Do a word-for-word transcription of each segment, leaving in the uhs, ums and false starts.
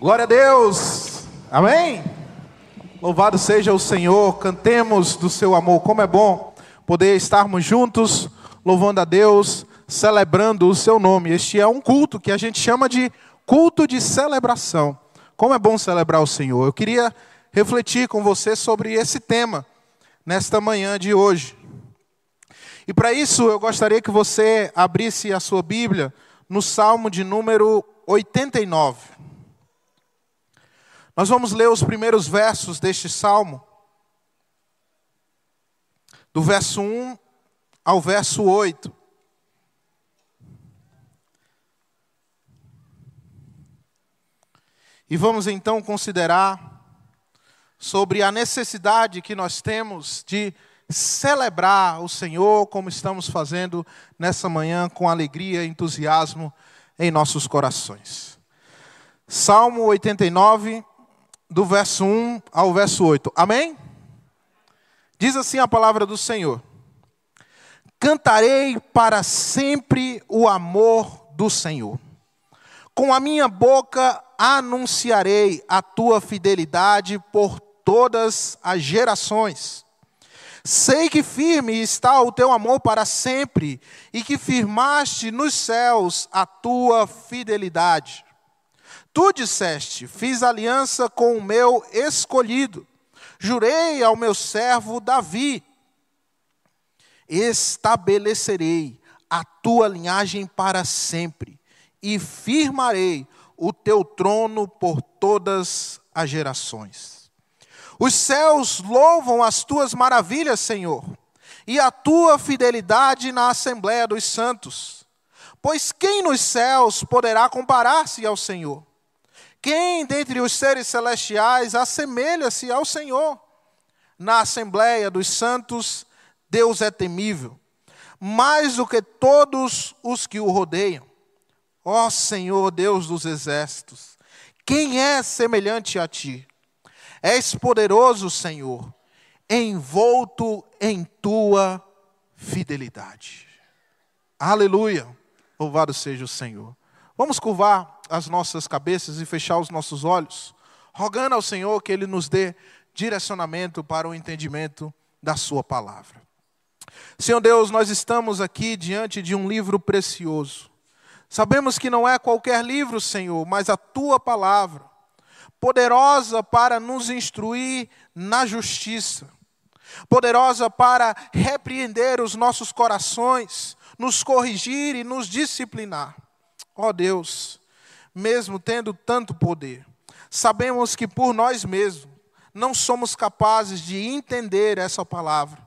Glória a Deus, amém? Louvado seja o Senhor, cantemos do seu amor. Como é bom poder estarmos juntos, louvando a Deus, celebrando o seu nome. Este é um culto que a gente chama de culto de celebração. Como é bom celebrar o Senhor. Eu queria refletir com você sobre esse tema, nesta manhã de hoje. E para isso eu gostaria que você abrisse a sua Bíblia no Salmo de número oitenta e nove. Nós vamos ler os primeiros versos deste Salmo, do verso um ao verso oito. E vamos então considerar sobre a necessidade que nós temos de celebrar o Senhor, como estamos fazendo nessa manhã, com alegria e entusiasmo em nossos corações. Salmo oitenta e nove, do verso um ao verso oito. Amém? Diz assim a palavra do Senhor. Cantarei para sempre o amor do Senhor. Com a minha boca anunciarei a tua fidelidade por todas as gerações. Sei que firme está o teu amor para sempre, e que firmaste nos céus a tua fidelidade. Tu disseste, fiz aliança com o meu escolhido, jurei ao meu servo Davi, estabelecerei a tua linhagem para sempre e firmarei o teu trono por todas as gerações. Os céus louvam as tuas maravilhas, Senhor, e a tua fidelidade na Assembleia dos Santos. Pois quem nos céus poderá comparar-se ao Senhor? Quem dentre os seres celestiais assemelha-se ao Senhor? Na Assembleia dos Santos, Deus é temível, mais do que todos os que o rodeiam. Ó Senhor, Deus dos exércitos, quem é semelhante a ti? És poderoso, Senhor, envolto em tua fidelidade. Aleluia! Louvado seja o Senhor. Vamos curvar as nossas cabeças e fechar os nossos olhos, rogando ao Senhor que Ele nos dê direcionamento para o entendimento da sua palavra. Senhor Deus, nós estamos aqui diante de um livro precioso. Sabemos que não é qualquer livro, Senhor, mas a tua palavra, poderosa para nos instruir na justiça, poderosa para repreender os nossos corações, nos corrigir e nos disciplinar. Ó Deus, mesmo tendo tanto poder, sabemos que por nós mesmos não somos capazes de entender essa palavra,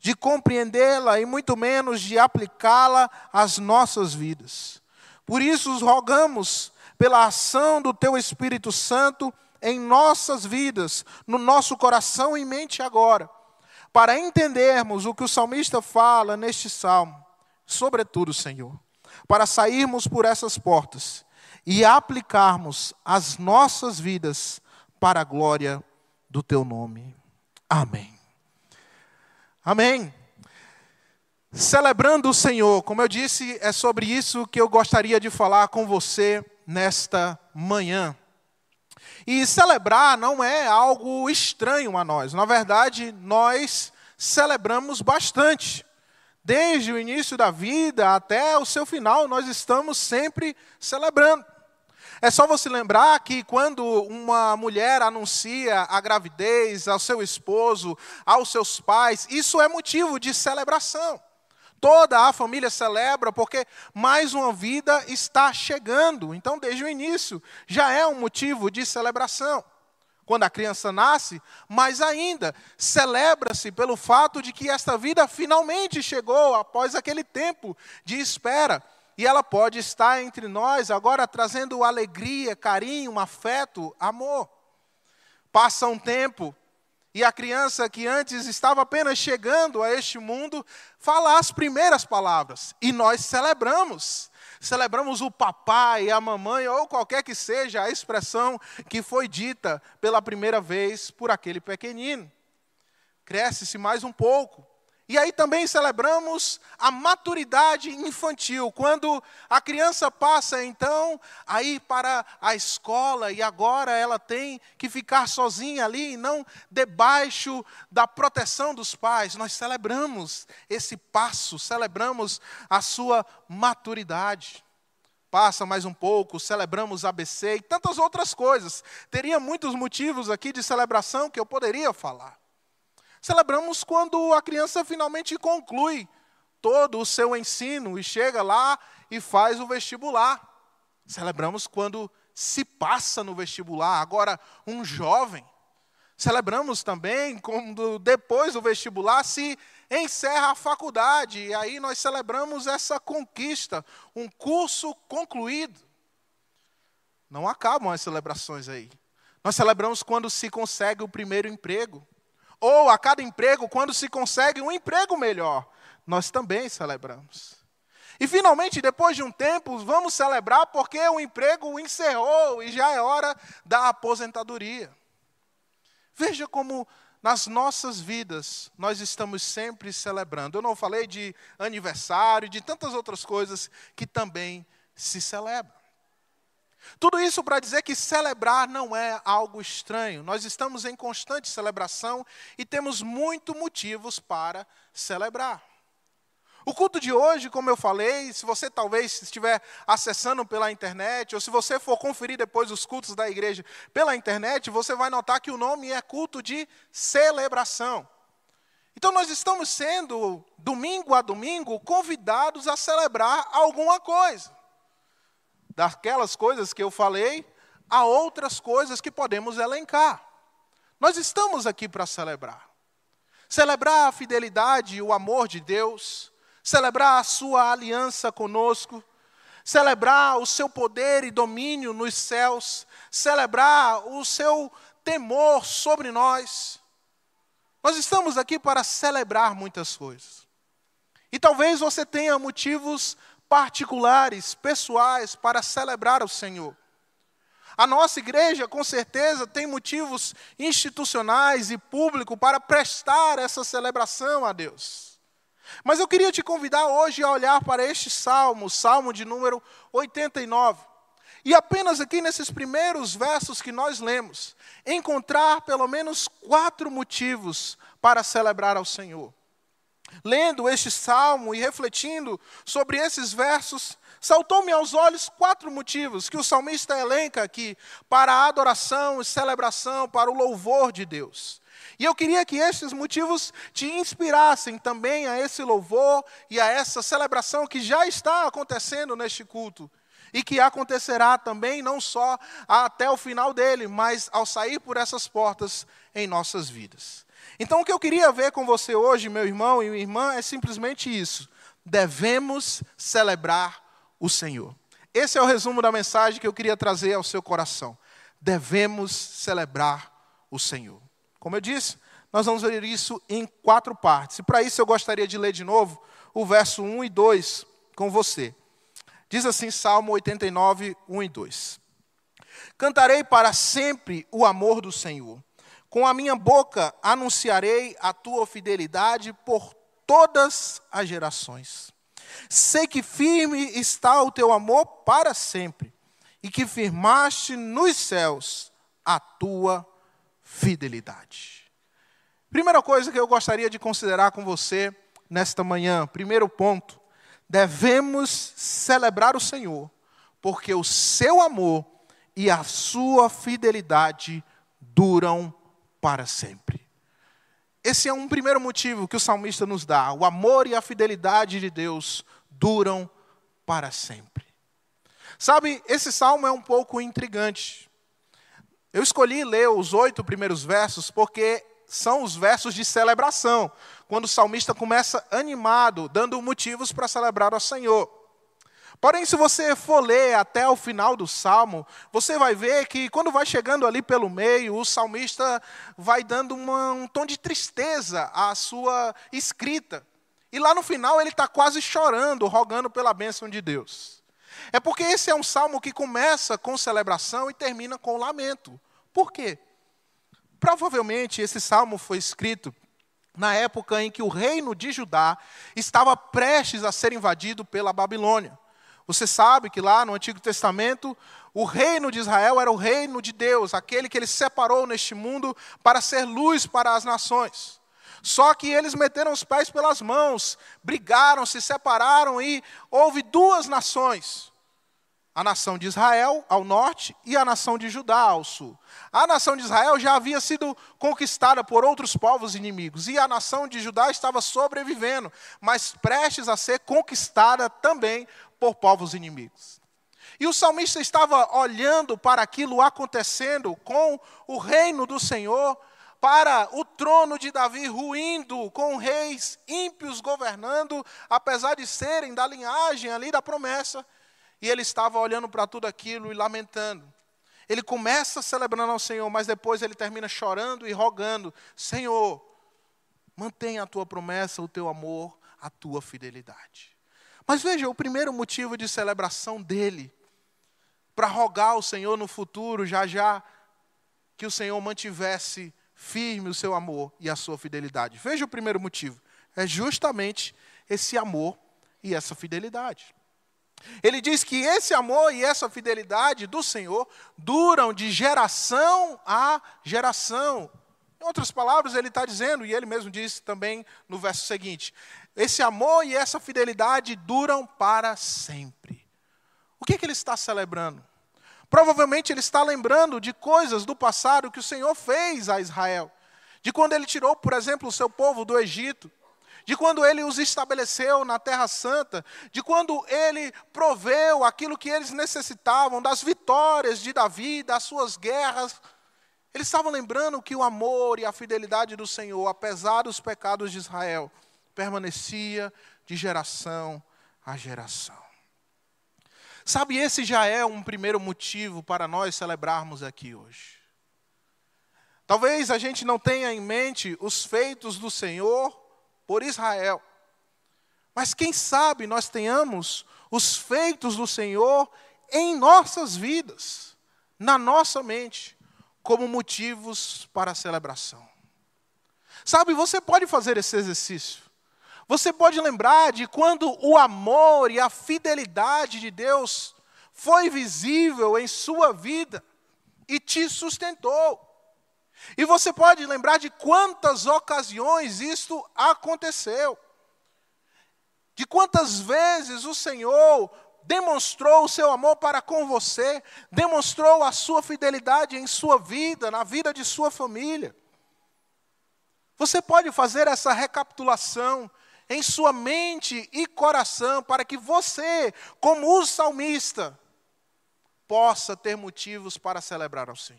de compreendê-la e muito menos de aplicá-la às nossas vidas. Por isso rogamos pela ação do teu Espírito Santo em nossas vidas, no nosso coração e mente agora, para entendermos o que o salmista fala neste salmo, sobretudo, Senhor, para sairmos por essas portas e aplicarmos as nossas vidas para a glória do teu nome. Amém. Amém. Celebrando o Senhor, como eu disse, é sobre isso que eu gostaria de falar com você nesta manhã. E celebrar não é algo estranho a nós. Na verdade, nós celebramos bastante. Desde o início da vida até o seu final, nós estamos sempre celebrando. É só você lembrar que quando uma mulher anuncia a gravidez ao seu esposo, aos seus pais, isso é motivo de celebração. Toda a família celebra porque mais uma vida está chegando. Então, desde o início, já é um motivo de celebração. Quando a criança nasce, mas ainda celebra-se pelo fato de que esta vida finalmente chegou após aquele tempo de espera. E ela pode estar entre nós agora trazendo alegria, carinho, afeto, amor. Passa um tempo e a criança que antes estava apenas chegando a este mundo fala as primeiras palavras. E nós celebramos. Celebramos o papai, a mamãe, ou qualquer que seja a expressão que foi dita pela primeira vez por aquele pequenino. Cresce-se mais um pouco. E aí também celebramos a maturidade infantil, quando a criança passa, então, a ir para a escola e agora ela tem que ficar sozinha ali e não debaixo da proteção dos pais. Nós celebramos esse passo, celebramos a sua maturidade. Passa mais um pouco, celebramos A B C e tantas outras coisas. Teria muitos motivos aqui de celebração que eu poderia falar. Celebramos quando a criança finalmente conclui todo o seu ensino e chega lá e faz o vestibular. Celebramos quando se passa no vestibular, agora um jovem. Celebramos também quando depois do vestibular se encerra a faculdade. E aí nós celebramos essa conquista, um curso concluído. Não acabam as celebrações aí. Nós celebramos quando se consegue o primeiro emprego. Ou a cada emprego, quando se consegue um emprego melhor, nós também celebramos. E finalmente, depois de um tempo, vamos celebrar porque o emprego encerrou e já é hora da aposentadoria. Veja como nas nossas vidas nós estamos sempre celebrando. Eu não falei de aniversário, de tantas outras coisas que também se celebram. Tudo isso para dizer que celebrar não é algo estranho. Nós estamos em constante celebração e temos muitos motivos para celebrar. O culto de hoje, como eu falei, se você talvez estiver acessando pela internet, ou se você for conferir depois os cultos da igreja pela internet, você vai notar que o nome é culto de celebração. Então nós estamos sendo, domingo a domingo, convidados a celebrar alguma coisa. Daquelas coisas que eu falei, há outras coisas que podemos elencar. Nós estamos aqui para celebrar. Celebrar a fidelidade e o amor de Deus. Celebrar a sua aliança conosco. Celebrar o seu poder e domínio nos céus. Celebrar o seu temor sobre nós. Nós estamos aqui para celebrar muitas coisas. E talvez você tenha motivos particulares, pessoais, para celebrar o Senhor. A nossa igreja, com certeza, tem motivos institucionais e público para prestar essa celebração a Deus. Mas eu queria te convidar hoje a olhar para este salmo, salmo de número oitenta e nove. E apenas aqui nesses primeiros versos que nós lemos, encontrar pelo menos quatro motivos para celebrar ao Senhor. Lendo este salmo e refletindo sobre esses versos, saltou-me aos olhos quatro motivos que o salmista elenca aqui para a adoração e celebração, para o louvor de Deus. E eu queria que estes motivos te inspirassem também a esse louvor e a essa celebração que já está acontecendo neste culto. E que acontecerá também não só até o final dele, mas ao sair por essas portas em nossas vidas. Então, o que eu queria ver com você hoje, meu irmão e minha irmã, é simplesmente isso. Devemos celebrar o Senhor. Esse é o resumo da mensagem que eu queria trazer ao seu coração. Devemos celebrar o Senhor. Como eu disse, nós vamos ver isso em quatro partes. E para isso eu gostaria de ler de novo o verso um e dois com você. Diz assim, Salmo oitenta e nove, um e dois. Cantarei para sempre o amor do Senhor. Com a minha boca anunciarei a tua fidelidade por todas as gerações. Sei que firme está o teu amor para sempre, e que firmaste nos céus a tua fidelidade. Primeira coisa que eu gostaria de considerar com você nesta manhã, primeiro ponto, devemos celebrar o Senhor, porque o seu amor e a sua fidelidade duram para sempre. Esse é um primeiro motivo que o salmista nos dá. O amor e a fidelidade de Deus duram para sempre. Sabe, esse salmo é um pouco intrigante. Eu escolhi ler os oito primeiros versos porque são os versos de celebração, quando o salmista começa animado, dando motivos para celebrar ao Senhor. Porém, se você for ler até o final do Salmo, você vai ver que quando vai chegando ali pelo meio, o salmista vai dando uma, um tom de tristeza à sua escrita. E lá no final ele está quase chorando, rogando pela bênção de Deus. É porque esse é um Salmo que começa com celebração e termina com lamento. Por quê? Provavelmente esse Salmo foi escrito na época em que o reino de Judá estava prestes a ser invadido pela Babilônia. Você sabe que lá no Antigo Testamento, o reino de Israel era o reino de Deus, aquele que ele separou neste mundo para ser luz para as nações. Só que eles meteram os pés pelas mãos, brigaram, se separaram e houve duas nações. A nação de Israel, ao norte, e a nação de Judá, ao sul. A nação de Israel já havia sido conquistada por outros povos inimigos, e a nação de Judá estava sobrevivendo, mas prestes a ser conquistada também por povos inimigos. E o salmista estava olhando para aquilo acontecendo com o reino do Senhor, para o trono de Davi ruindo, com reis ímpios governando, apesar de serem da linhagem ali da promessa. E ele estava olhando para tudo aquilo e lamentando. Ele começa celebrando ao Senhor, mas depois ele termina chorando e rogando: Senhor, mantenha a tua promessa, o teu amor, a tua fidelidade. Mas veja, o primeiro motivo de celebração dele, para rogar ao Senhor no futuro, já já, que o Senhor mantivesse firme o seu amor e a sua fidelidade. Veja o primeiro motivo. É justamente esse amor e essa fidelidade. Ele diz que esse amor e essa fidelidade do Senhor duram de geração a geração. Em outras palavras, ele está dizendo, e ele mesmo disse também no verso seguinte, esse amor e essa fidelidade duram para sempre. O que é que ele está celebrando? Provavelmente ele está lembrando de coisas do passado que o Senhor fez a Israel. De quando ele tirou, por exemplo, o seu povo do Egito. De quando ele os estabeleceu na Terra Santa. De quando ele proveu aquilo que eles necessitavam, das vitórias de Davi, das suas guerras. Eles estavam lembrando que o amor e a fidelidade do Senhor, apesar dos pecados de Israel, permanecia de geração a geração. Sabe, esse já é um primeiro motivo para nós celebrarmos aqui hoje. Talvez a gente não tenha em mente os feitos do Senhor por Israel, mas quem sabe nós tenhamos os feitos do Senhor em nossas vidas, na nossa mente, como motivos para a celebração. Sabe, você pode fazer esse exercício. Você pode lembrar de quando o amor e a fidelidade de Deus foi visível em sua vida e te sustentou. E você pode lembrar de quantas ocasiões isto aconteceu. De quantas vezes o Senhor demonstrou o seu amor para com você, demonstrou a sua fidelidade em sua vida, na vida de sua família. Você pode fazer essa recapitulação em sua mente e coração, para que você, como o salmista, possa ter motivos para celebrar ao Senhor.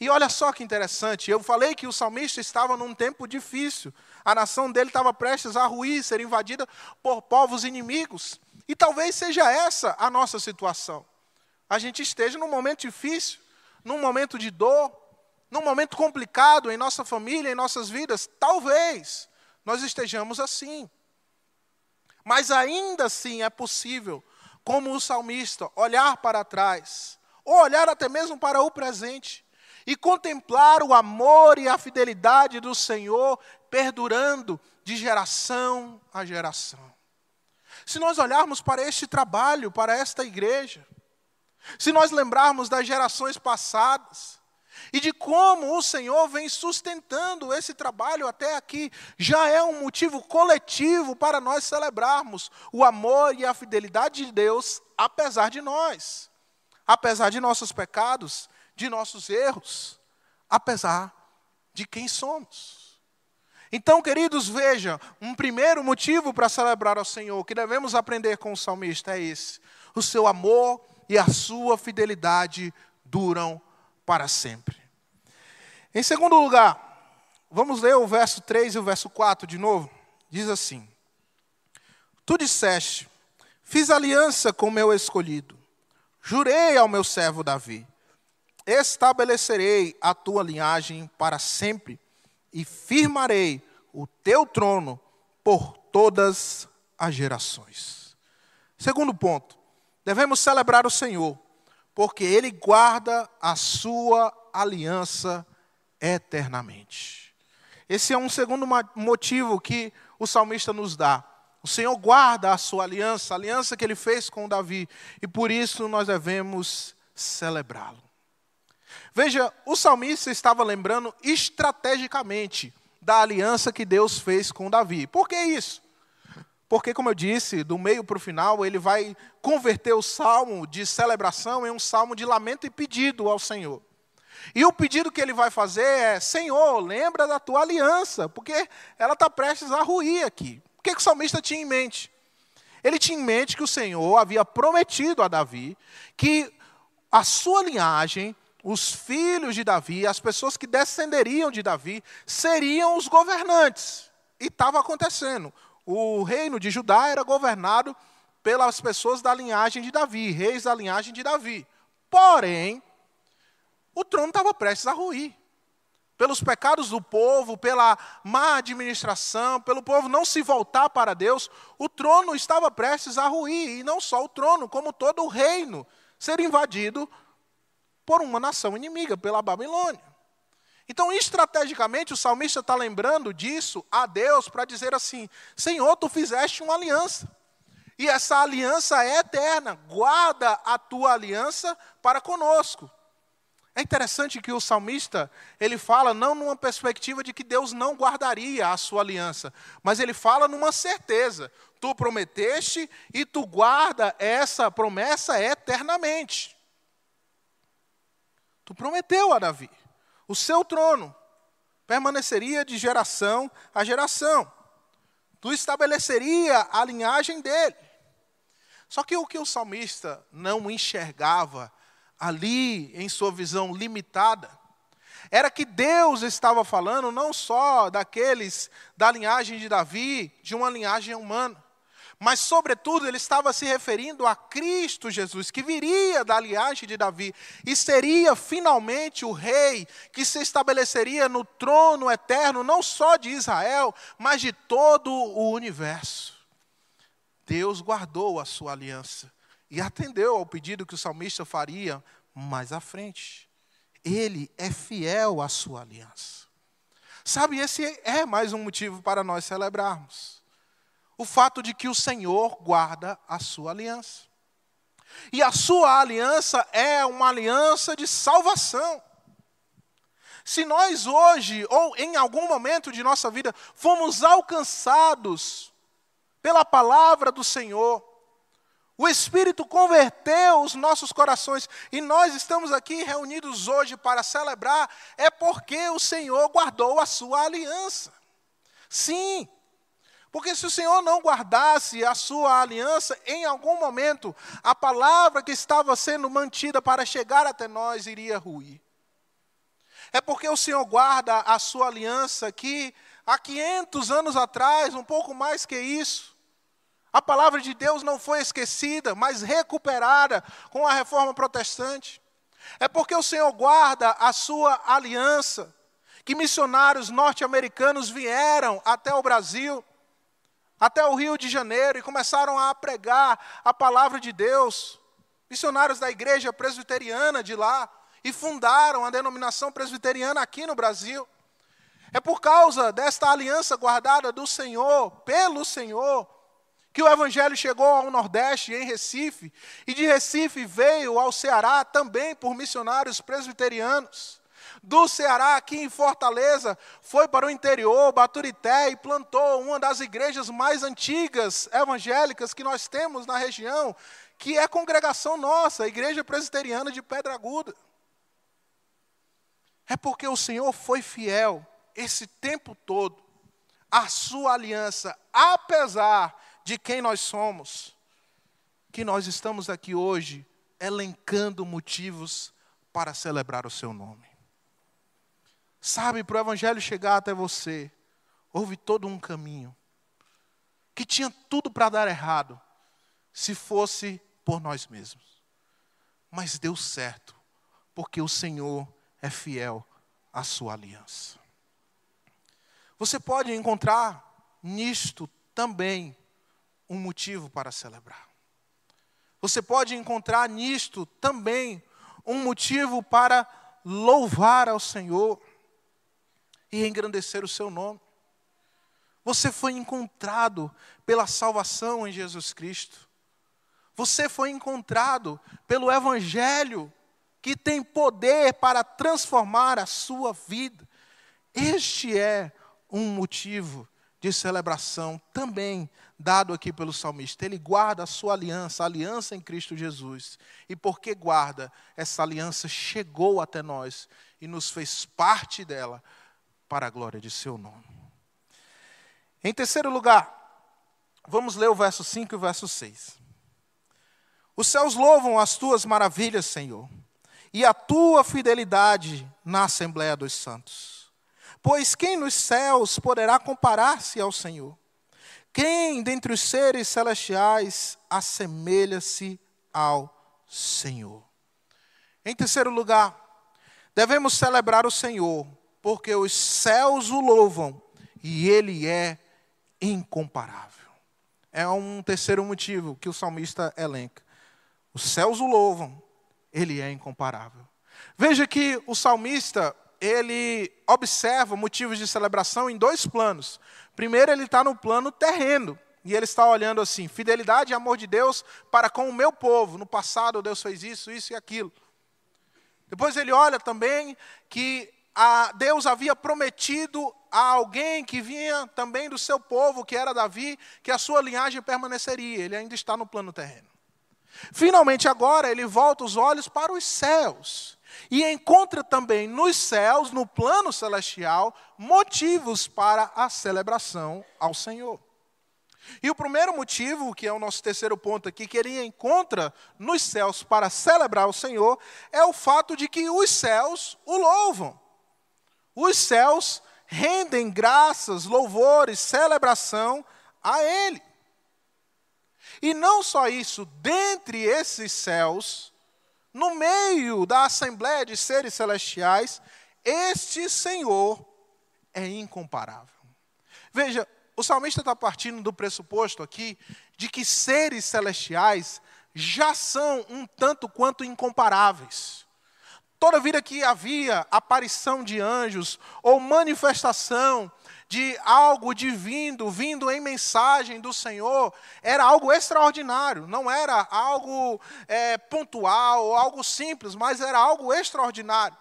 E olha só que interessante, eu falei que o salmista estava num tempo difícil. A nação dele estava prestes a ruir, ser invadida por povos inimigos. E talvez seja essa a nossa situação. A gente esteja num momento difícil, num momento de dor, num momento complicado em nossa família, em nossas vidas. Talvez nós estejamos assim. Mas ainda assim é possível, como o salmista, olhar para trás, ou olhar até mesmo para o presente, e contemplar o amor e a fidelidade do Senhor perdurando de geração a geração. Se nós olharmos para este trabalho, para esta igreja, se nós lembrarmos das gerações passadas, e de como o Senhor vem sustentando esse trabalho até aqui, já é um motivo coletivo para nós celebrarmos o amor e a fidelidade de Deus, apesar de nós. Apesar de nossos pecados, de nossos erros, apesar de quem somos. Então, queridos, vejam, um primeiro motivo para celebrar ao Senhor, que devemos aprender com o salmista, é esse. O seu amor e a sua fidelidade duram para sempre. Em segundo lugar, vamos ler o verso três e o verso quatro de novo. Diz assim: Tu disseste, fiz aliança com o meu escolhido, jurei ao meu servo Davi, estabelecerei a tua linhagem para sempre e firmarei o teu trono por todas as gerações. Segundo ponto, devemos celebrar o Senhor, porque ele guarda a sua aliança eternamente. Esse é um segundo motivo que o salmista nos dá. O Senhor guarda a sua aliança, a aliança que ele fez com Davi, e por isso nós devemos celebrá-lo. Veja, o salmista estava lembrando estrategicamente da aliança que Deus fez com Davi. Por que isso? Porque, como eu disse, do meio para o final, ele vai converter o salmo de celebração em um salmo de lamento e pedido ao Senhor. E o pedido que ele vai fazer é: Senhor, lembra da tua aliança, porque ela está prestes a ruir aqui. O que, que o salmista tinha em mente? Ele tinha em mente que o Senhor havia prometido a Davi que a sua linhagem, os filhos de Davi, as pessoas que descenderiam de Davi, seriam os governantes. E estava acontecendo. O reino de Judá era governado pelas pessoas da linhagem de Davi, reis da linhagem de Davi. Porém, o trono estava prestes a ruir. Pelos pecados do povo, pela má administração, pelo povo não se voltar para Deus, o trono estava prestes a ruir. E não só o trono, como todo o reino, ser invadido por uma nação inimiga, pela Babilônia. Então, estrategicamente, o salmista está lembrando disso a Deus para dizer assim: Senhor, tu fizeste uma aliança. E essa aliança é eterna. Guarda a tua aliança para conosco. É interessante que o salmista, ele fala não numa perspectiva de que Deus não guardaria a sua aliança, mas ele fala numa certeza. Tu prometeste e tu guarda essa promessa eternamente. Tu prometeu a Davi. O seu trono permaneceria de geração a geração. Tu estabeleceria a linhagem dele. Só que o que o salmista não enxergava ali, em sua visão limitada, era que Deus estava falando não só daqueles da linhagem de Davi, de uma linhagem humana, mas, sobretudo, ele estava se referindo a Cristo Jesus, que viria da linhagem de Davi e seria, finalmente, o rei que se estabeleceria no trono eterno, não só de Israel, mas de todo o universo. Deus guardou a sua aliança e atendeu ao pedido que o salmista faria mais à frente. Ele é fiel à sua aliança. Sabe, esse é mais um motivo para nós celebrarmos. O fato de que o Senhor guarda a sua aliança. E a sua aliança é uma aliança de salvação. Se nós hoje, ou em algum momento de nossa vida, fomos alcançados pela palavra do Senhor, o Espírito converteu os nossos corações, e nós estamos aqui reunidos hoje para celebrar, é porque o Senhor guardou a sua aliança. Sim. Porque se o Senhor não guardasse a sua aliança, em algum momento, a palavra que estava sendo mantida para chegar até nós iria ruir. É porque o Senhor guarda a sua aliança que, há quinhentos anos atrás, um pouco mais que isso, a palavra de Deus não foi esquecida, mas recuperada com a Reforma Protestante. É porque o Senhor guarda a sua aliança que missionários norte-americanos vieram até o Brasil, até o Rio de Janeiro, e começaram a pregar a palavra de Deus. Missionários da igreja presbiteriana de lá, e fundaram a denominação presbiteriana aqui no Brasil. É por causa desta aliança guardada do Senhor, pelo Senhor, que o evangelho chegou ao Nordeste, em Recife, e de Recife veio ao Ceará também por missionários presbiterianos. Do Ceará, aqui em Fortaleza, foi para o interior, Baturité, e plantou uma das igrejas mais antigas evangélicas que nós temos na região, que é a congregação nossa, a Igreja Presbiteriana de Pedra Aguda. É porque o Senhor foi fiel esse tempo todo à sua aliança, apesar de quem nós somos, que nós estamos aqui hoje elencando motivos para celebrar o seu nome. Sabe, para o evangelho chegar até você, houve todo um caminho que tinha tudo para dar errado, se fosse por nós mesmos. Mas deu certo, porque o Senhor é fiel à sua aliança. Você pode encontrar nisto também um motivo para celebrar. Você pode encontrar nisto também um motivo para louvar ao Senhor. e engrandecer o seu nome. Você foi encontrado pela salvação em Jesus Cristo. Você foi encontrado pelo Evangelho que tem poder para transformar a sua vida. Este é um motivo de celebração também dado aqui pelo salmista. Ele guarda a sua aliança, a aliança em Cristo Jesus. E porque guarda, essa aliança chegou até nós e nos fez parte dela para a glória de seu nome. Em terceiro lugar, vamos ler o verso cinco e o verso seis. Os céus louvam as tuas maravilhas, Senhor, e a tua fidelidade na Assembleia dos Santos. Pois quem nos céus poderá comparar-se ao Senhor? Quem dentre os seres celestiais assemelha-se ao Senhor? Em terceiro lugar, devemos celebrar o Senhor, porque os céus o louvam e ele é incomparável. É um terceiro motivo que o salmista elenca. Os céus o louvam, ele é incomparável. Veja que o salmista, ele observa motivos de celebração em dois planos. Primeiro, ele está no plano terreno. E ele está olhando assim, fidelidade e amor de Deus para com o meu povo. No passado, Deus fez isso, isso e aquilo. Depois ele olha também que a Deus havia prometido a alguém que vinha também do seu povo, que era Davi, que a sua linhagem permaneceria. Ele ainda está no plano terreno. Finalmente agora ele volta os olhos para os céus e encontra também nos céus, no plano celestial, motivos para a celebração ao Senhor. E o primeiro motivo, que é o nosso terceiro ponto aqui, que ele encontra nos céus para celebrar o Senhor, é o fato de que os céus o louvam. Os céus rendem graças, louvores, celebração a Ele. E não só isso, dentre esses céus, no meio da assembleia de seres celestiais, este Senhor é incomparável. Veja, o salmista está partindo do pressuposto aqui de que seres celestiais já são um tanto quanto incomparáveis. Toda vida que havia aparição de anjos ou manifestação de algo divino, vindo em mensagem do Senhor, era algo extraordinário. Não era algo é, pontual ou algo simples, mas era algo extraordinário.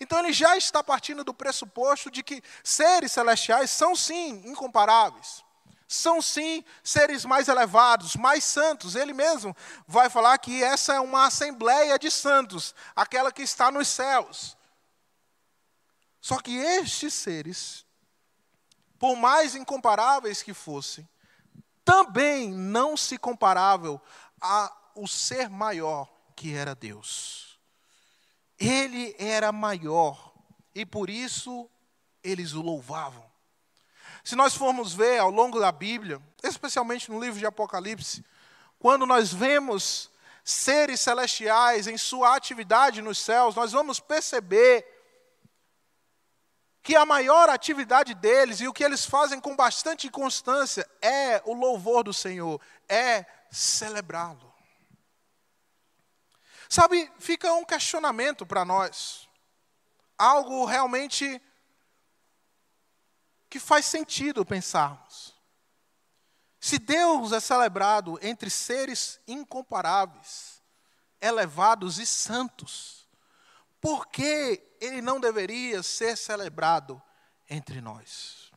Então ele já está partindo do pressuposto de que seres celestiais são sim incomparáveis. São sim seres mais elevados, mais santos. Ele mesmo vai falar que essa é uma assembleia de santos, aquela que está nos céus. Só que estes seres, por mais incomparáveis que fossem, também não se comparável ao ser maior que era Deus. Ele era maior e por isso eles o louvavam. Se nós formos ver ao longo da Bíblia, especialmente no livro de Apocalipse, quando nós vemos seres celestiais em sua atividade nos céus, nós vamos perceber que a maior atividade deles, e o que eles fazem com bastante constância, é o louvor do Senhor, é celebrá-lo. Sabe, fica um questionamento para nós, algo realmente que faz sentido pensarmos. Se Deus é celebrado entre seres incomparáveis, elevados e santos, por que ele não deveria ser celebrado entre nós?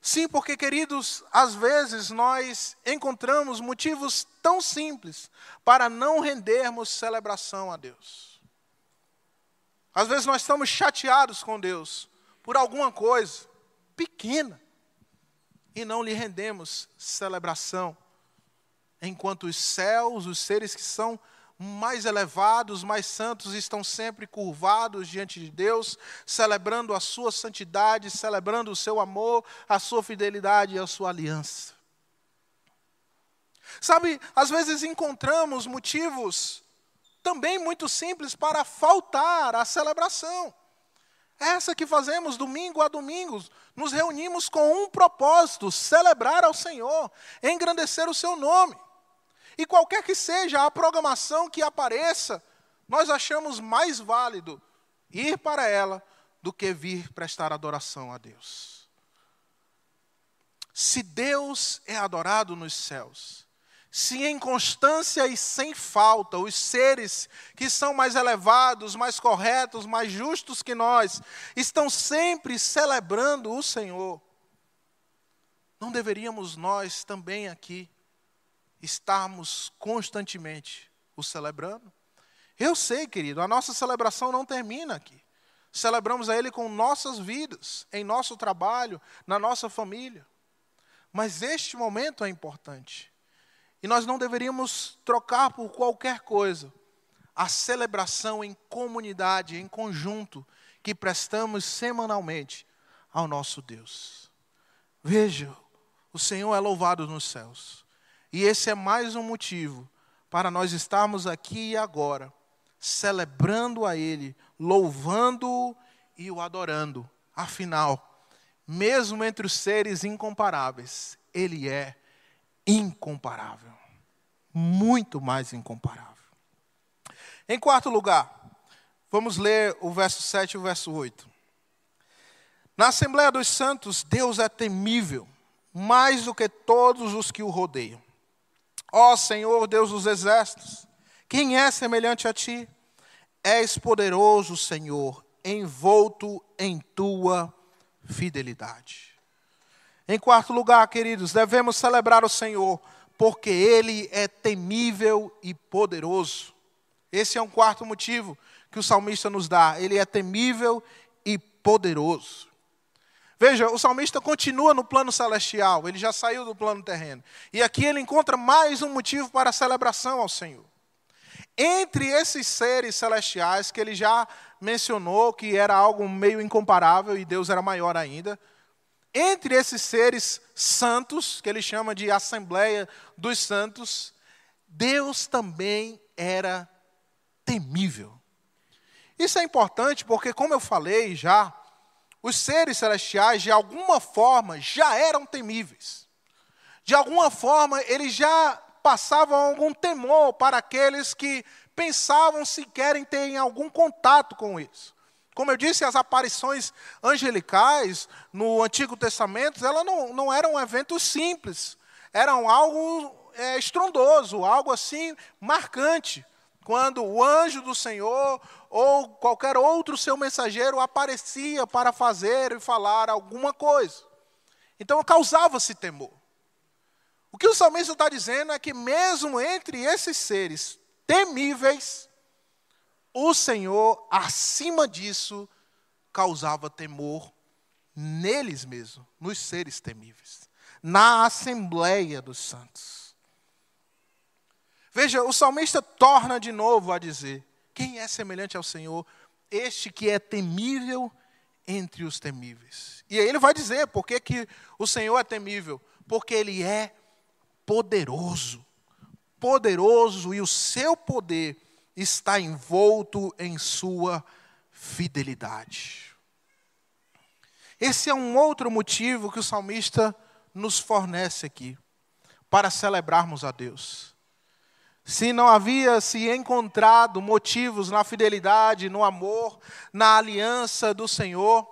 Sim, porque, queridos, às vezes nós encontramos motivos tão simples para não rendermos celebração a Deus. Às vezes nós estamos chateados com Deus por alguma coisa pequena e não lhe rendemos celebração, enquanto os céus, os seres que são mais elevados, mais santos, estão sempre curvados diante de Deus, celebrando a sua santidade, celebrando o seu amor, a sua fidelidade e a sua aliança. Sabe, às vezes encontramos motivos também muito simples para faltar à celebração. Essa que fazemos domingo a domingo, nos reunimos com um propósito, celebrar ao Senhor, engrandecer o seu nome. E qualquer que seja a programação que apareça, nós achamos mais válido ir para ela do que vir prestar adoração a Deus. Se Deus é adorado nos céus, se em constância e sem falta os seres que são mais elevados, mais corretos, mais justos que nós, estão sempre celebrando o Senhor, não deveríamos nós também aqui estarmos constantemente o celebrando? Eu sei, querido, a nossa celebração não termina aqui. Celebramos a Ele com nossas vidas, em nosso trabalho, na nossa família. Mas este momento é importante. E nós não deveríamos trocar por qualquer coisa a celebração em comunidade, em conjunto, que prestamos semanalmente ao nosso Deus. Veja, o Senhor é louvado nos céus. E esse é mais um motivo para nós estarmos aqui e agora, celebrando a Ele, louvando-o e o adorando. Afinal, mesmo entre os seres incomparáveis, Ele é incomparável. Muito mais incomparável. Em quarto lugar, vamos ler o verso sete e o verso oito. Na Assembleia dos Santos, Deus é temível, mais do que todos os que o rodeiam. Ó Senhor, Deus dos exércitos, quem é semelhante a ti? És poderoso, Senhor, envolto em tua fidelidade. Em quarto lugar, queridos, devemos celebrar o Senhor, porque Ele é temível e poderoso. Esse é um quarto motivo que o salmista nos dá. Ele é temível e poderoso. Veja, o salmista continua no plano celestial, ele já saiu do plano terreno. E aqui ele encontra mais um motivo para a celebração ao Senhor. Entre esses seres celestiais, que ele já mencionou que era algo meio incomparável e Deus era maior ainda, entre esses seres santos, que ele chama de Assembleia dos Santos, Deus também era temível. Isso é importante porque, como eu falei já, os seres celestiais, de alguma forma, já eram temíveis. De alguma forma, eles já passavam algum temor para aqueles que pensavam sequer em ter algum contato com isso. Como eu disse, as aparições angelicais no Antigo Testamento, elas não, não eram eventos simples. Eram algo é, estrondoso, algo assim marcante. Quando o anjo do Senhor ou qualquer outro seu mensageiro aparecia para fazer e falar alguma coisa. Então causava-se temor. O que o salmista está dizendo é que mesmo entre esses seres temíveis, o Senhor, acima disso, causava temor neles mesmos, nos seres temíveis, na Assembleia dos Santos. Veja, o salmista torna de novo a dizer, quem é semelhante ao Senhor? Este que é temível entre os temíveis. E aí ele vai dizer por que que o Senhor é temível. Porque Ele é poderoso. Poderoso, e o seu poder está envolto em sua fidelidade. Esse é um outro motivo que o salmista nos fornece aqui, para celebrarmos a Deus. Se não havia se encontrado motivos na fidelidade, no amor, na aliança do Senhor,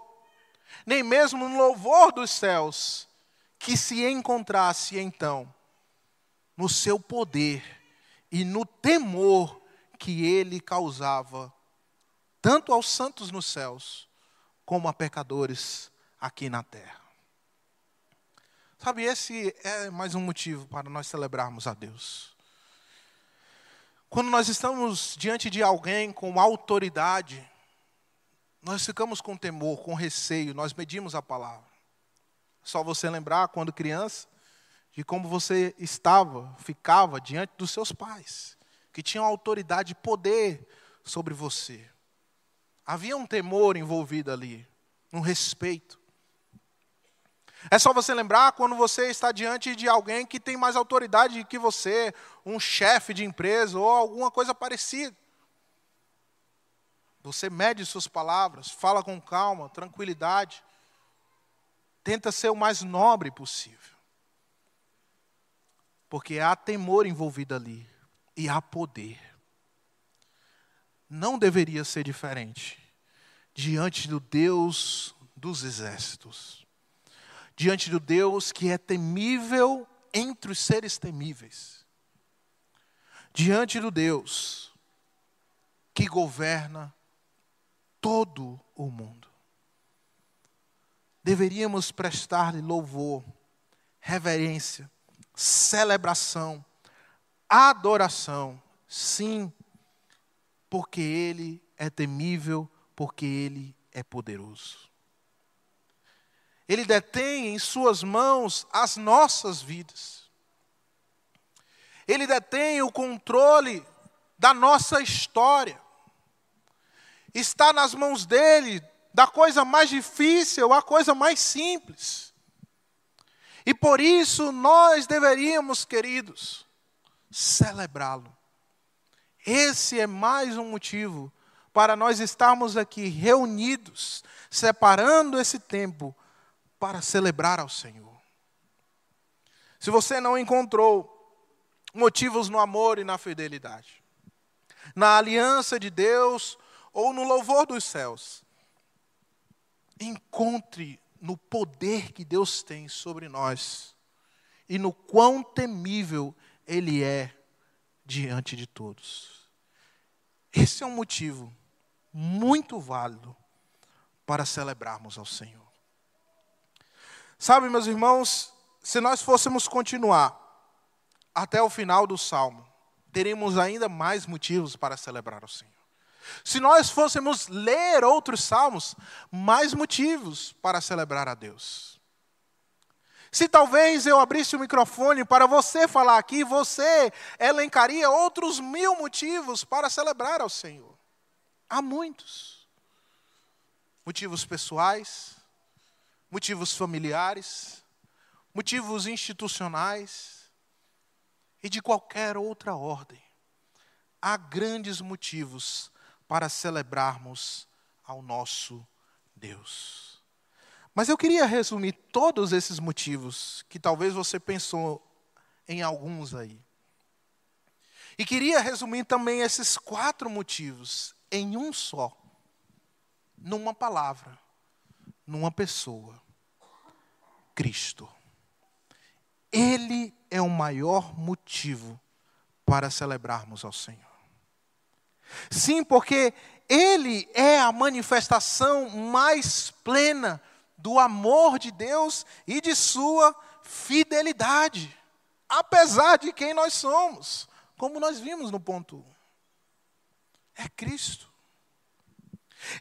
nem mesmo no louvor dos céus, que se encontrasse então no seu poder e no temor que Ele causava, tanto aos santos nos céus, como a pecadores aqui na terra. Sabe, esse é mais um motivo para nós celebrarmos a Deus. Quando nós estamos diante de alguém com autoridade, nós ficamos com temor, com receio, nós medimos a palavra. Só você lembrar, quando criança, de como você estava, ficava diante dos seus pais, que tinham autoridade e poder sobre você. Havia um temor envolvido ali, um respeito. É só você lembrar quando você está diante de alguém que tem mais autoridade que você, um chefe de empresa ou alguma coisa parecida. Você mede suas palavras, fala com calma, tranquilidade. Tenta ser o mais nobre possível. Porque há temor envolvido ali e há poder. Não deveria ser diferente diante do Deus dos exércitos, diante do Deus que é temível entre os seres temíveis, diante do Deus que governa todo o mundo. Deveríamos prestar-lhe louvor, reverência, celebração, adoração, sim, porque Ele é temível, porque Ele é poderoso. Ele detém em suas mãos as nossas vidas. Ele detém o controle da nossa história. Está nas mãos dele, da coisa mais difícil à coisa mais simples. E por isso nós deveríamos, queridos, celebrá-lo. Esse é mais um motivo para nós estarmos aqui reunidos, separando esse tempo para celebrar ao Senhor. Se você não encontrou motivos no amor e na fidelidade, na aliança de Deus ou no louvor dos céus, encontre no poder que Deus tem sobre nós e no quão temível Ele é diante de todos. Esse é um motivo muito válido para celebrarmos ao Senhor. Sabe, meus irmãos, se nós fôssemos continuar até o final do Salmo, teríamos ainda mais motivos para celebrar ao Senhor. Se nós fôssemos ler outros salmos, mais motivos para celebrar a Deus. Se talvez eu abrisse o microfone para você falar aqui, você elencaria outros mil motivos para celebrar ao Senhor. Há muitos. Motivos pessoais, motivos familiares, motivos institucionais e de qualquer outra ordem. Há grandes motivos para celebrarmos ao nosso Deus. Mas eu queria resumir todos esses motivos, que talvez você pensou em alguns aí. E queria resumir também esses quatro motivos em um só, numa palavra, numa pessoa: Cristo. Ele é o maior motivo para celebrarmos ao Senhor. Sim, porque Ele é a manifestação mais plena do amor de Deus e de sua fidelidade, apesar de quem nós somos, como nós vimos no ponto um. É Cristo.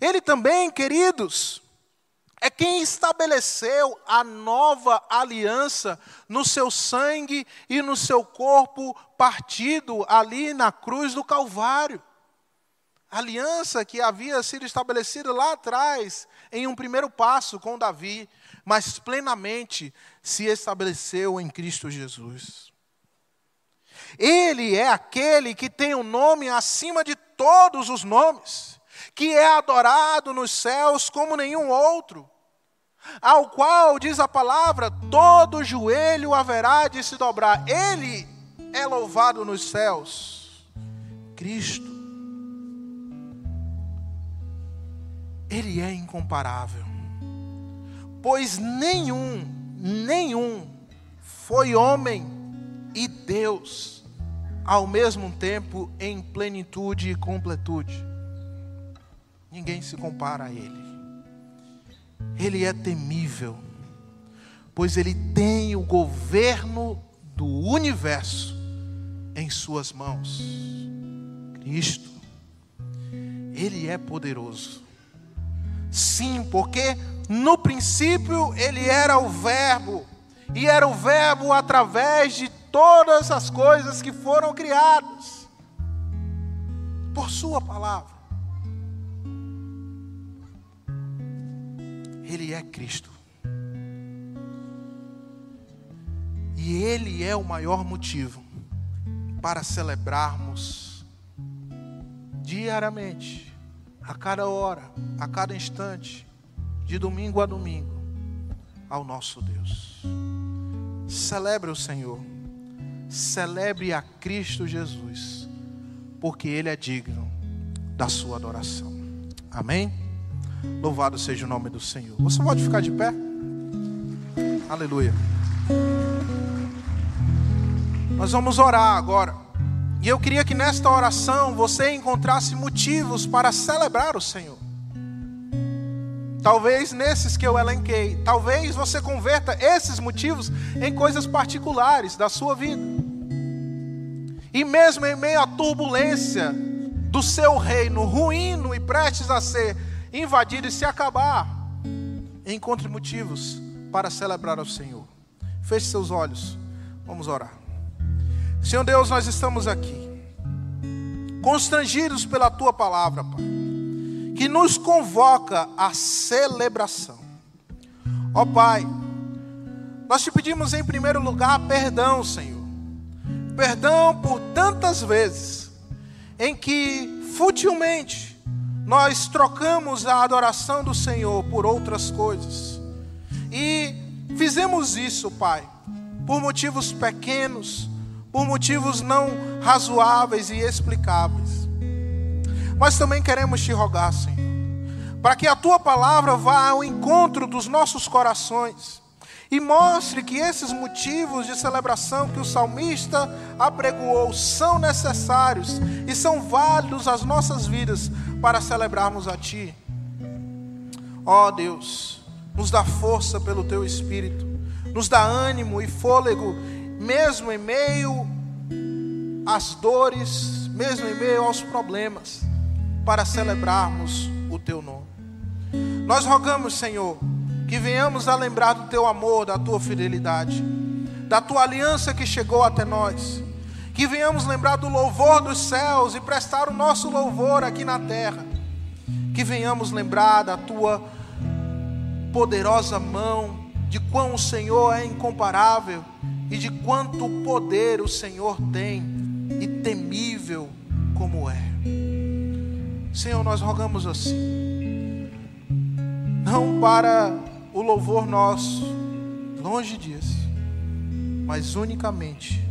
Ele também, queridos, é quem estabeleceu a nova aliança no seu sangue e no seu corpo partido ali na cruz do Calvário. Aliança que havia sido estabelecida lá atrás, em um primeiro passo com Davi, mas plenamente se estabeleceu em Cristo Jesus. Ele é aquele que tem um nome acima de todos os nomes, que é adorado nos céus como nenhum outro, ao qual, diz a palavra, todo joelho haverá de se dobrar. Ele é louvado nos céus, Cristo. Ele é incomparável, pois nenhum, nenhum foi homem e Deus ao mesmo tempo em plenitude e completude. Ninguém se compara a Ele. Ele é temível, pois Ele tem o governo do universo em suas mãos. Cristo, Ele é poderoso. Sim, porque no princípio Ele era o Verbo, e era o Verbo através de todas as coisas que foram criadas, por sua palavra. Ele é Cristo. E Ele é o maior motivo para celebrarmos diariamente, a cada hora, a cada instante, de domingo a domingo, ao nosso Deus. Celebre o Senhor, celebre a Cristo Jesus, porque Ele é digno da sua adoração. Amém? Louvado seja o nome do Senhor. Você pode ficar de pé? Aleluia. Nós vamos orar agora. E eu queria que nesta oração você encontrasse motivos para celebrar o Senhor. Talvez nesses que eu elenquei. Talvez você converta esses motivos em coisas particulares da sua vida. E mesmo em meio à turbulência do seu reino ruíno e prestes a ser invadido e se acabar, encontre motivos para celebrar ao Senhor. Feche seus olhos. Vamos orar. Senhor Deus, nós estamos aqui, constrangidos pela Tua palavra, Pai, que nos convoca à celebração. Ó Pai, nós te pedimos em primeiro lugar perdão, Senhor. Perdão por tantas vezes em que futilmente nós trocamos a adoração do Senhor por outras coisas. E fizemos isso, Pai, por motivos pequenos, por motivos não razoáveis e explicáveis. Mas também queremos te rogar, Senhor, para que a Tua palavra vá ao encontro dos nossos corações e mostre que esses motivos de celebração que o salmista apregoou são necessários e são válidos às nossas vidas para celebrarmos a Ti. Ó Deus, nos dá força pelo Teu Espírito, nos dá ânimo e fôlego, mesmo em meio às dores, mesmo em meio aos problemas, para celebrarmos o Teu nome. Nós rogamos, Senhor, que venhamos a lembrar do Teu amor, da Tua fidelidade, da Tua aliança que chegou até nós, que venhamos lembrar do louvor dos céus e prestar o nosso louvor aqui na terra, que venhamos lembrar da Tua poderosa mão, de quão o Senhor é incomparável, e de quanto poder o Senhor tem, e temível como é. Senhor, nós rogamos assim, não para o louvor nosso, longe disso, mas unicamente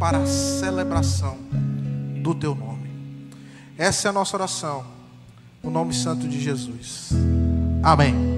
para a celebração do Teu nome. Essa é a nossa oração, no nome santo de Jesus. Amém.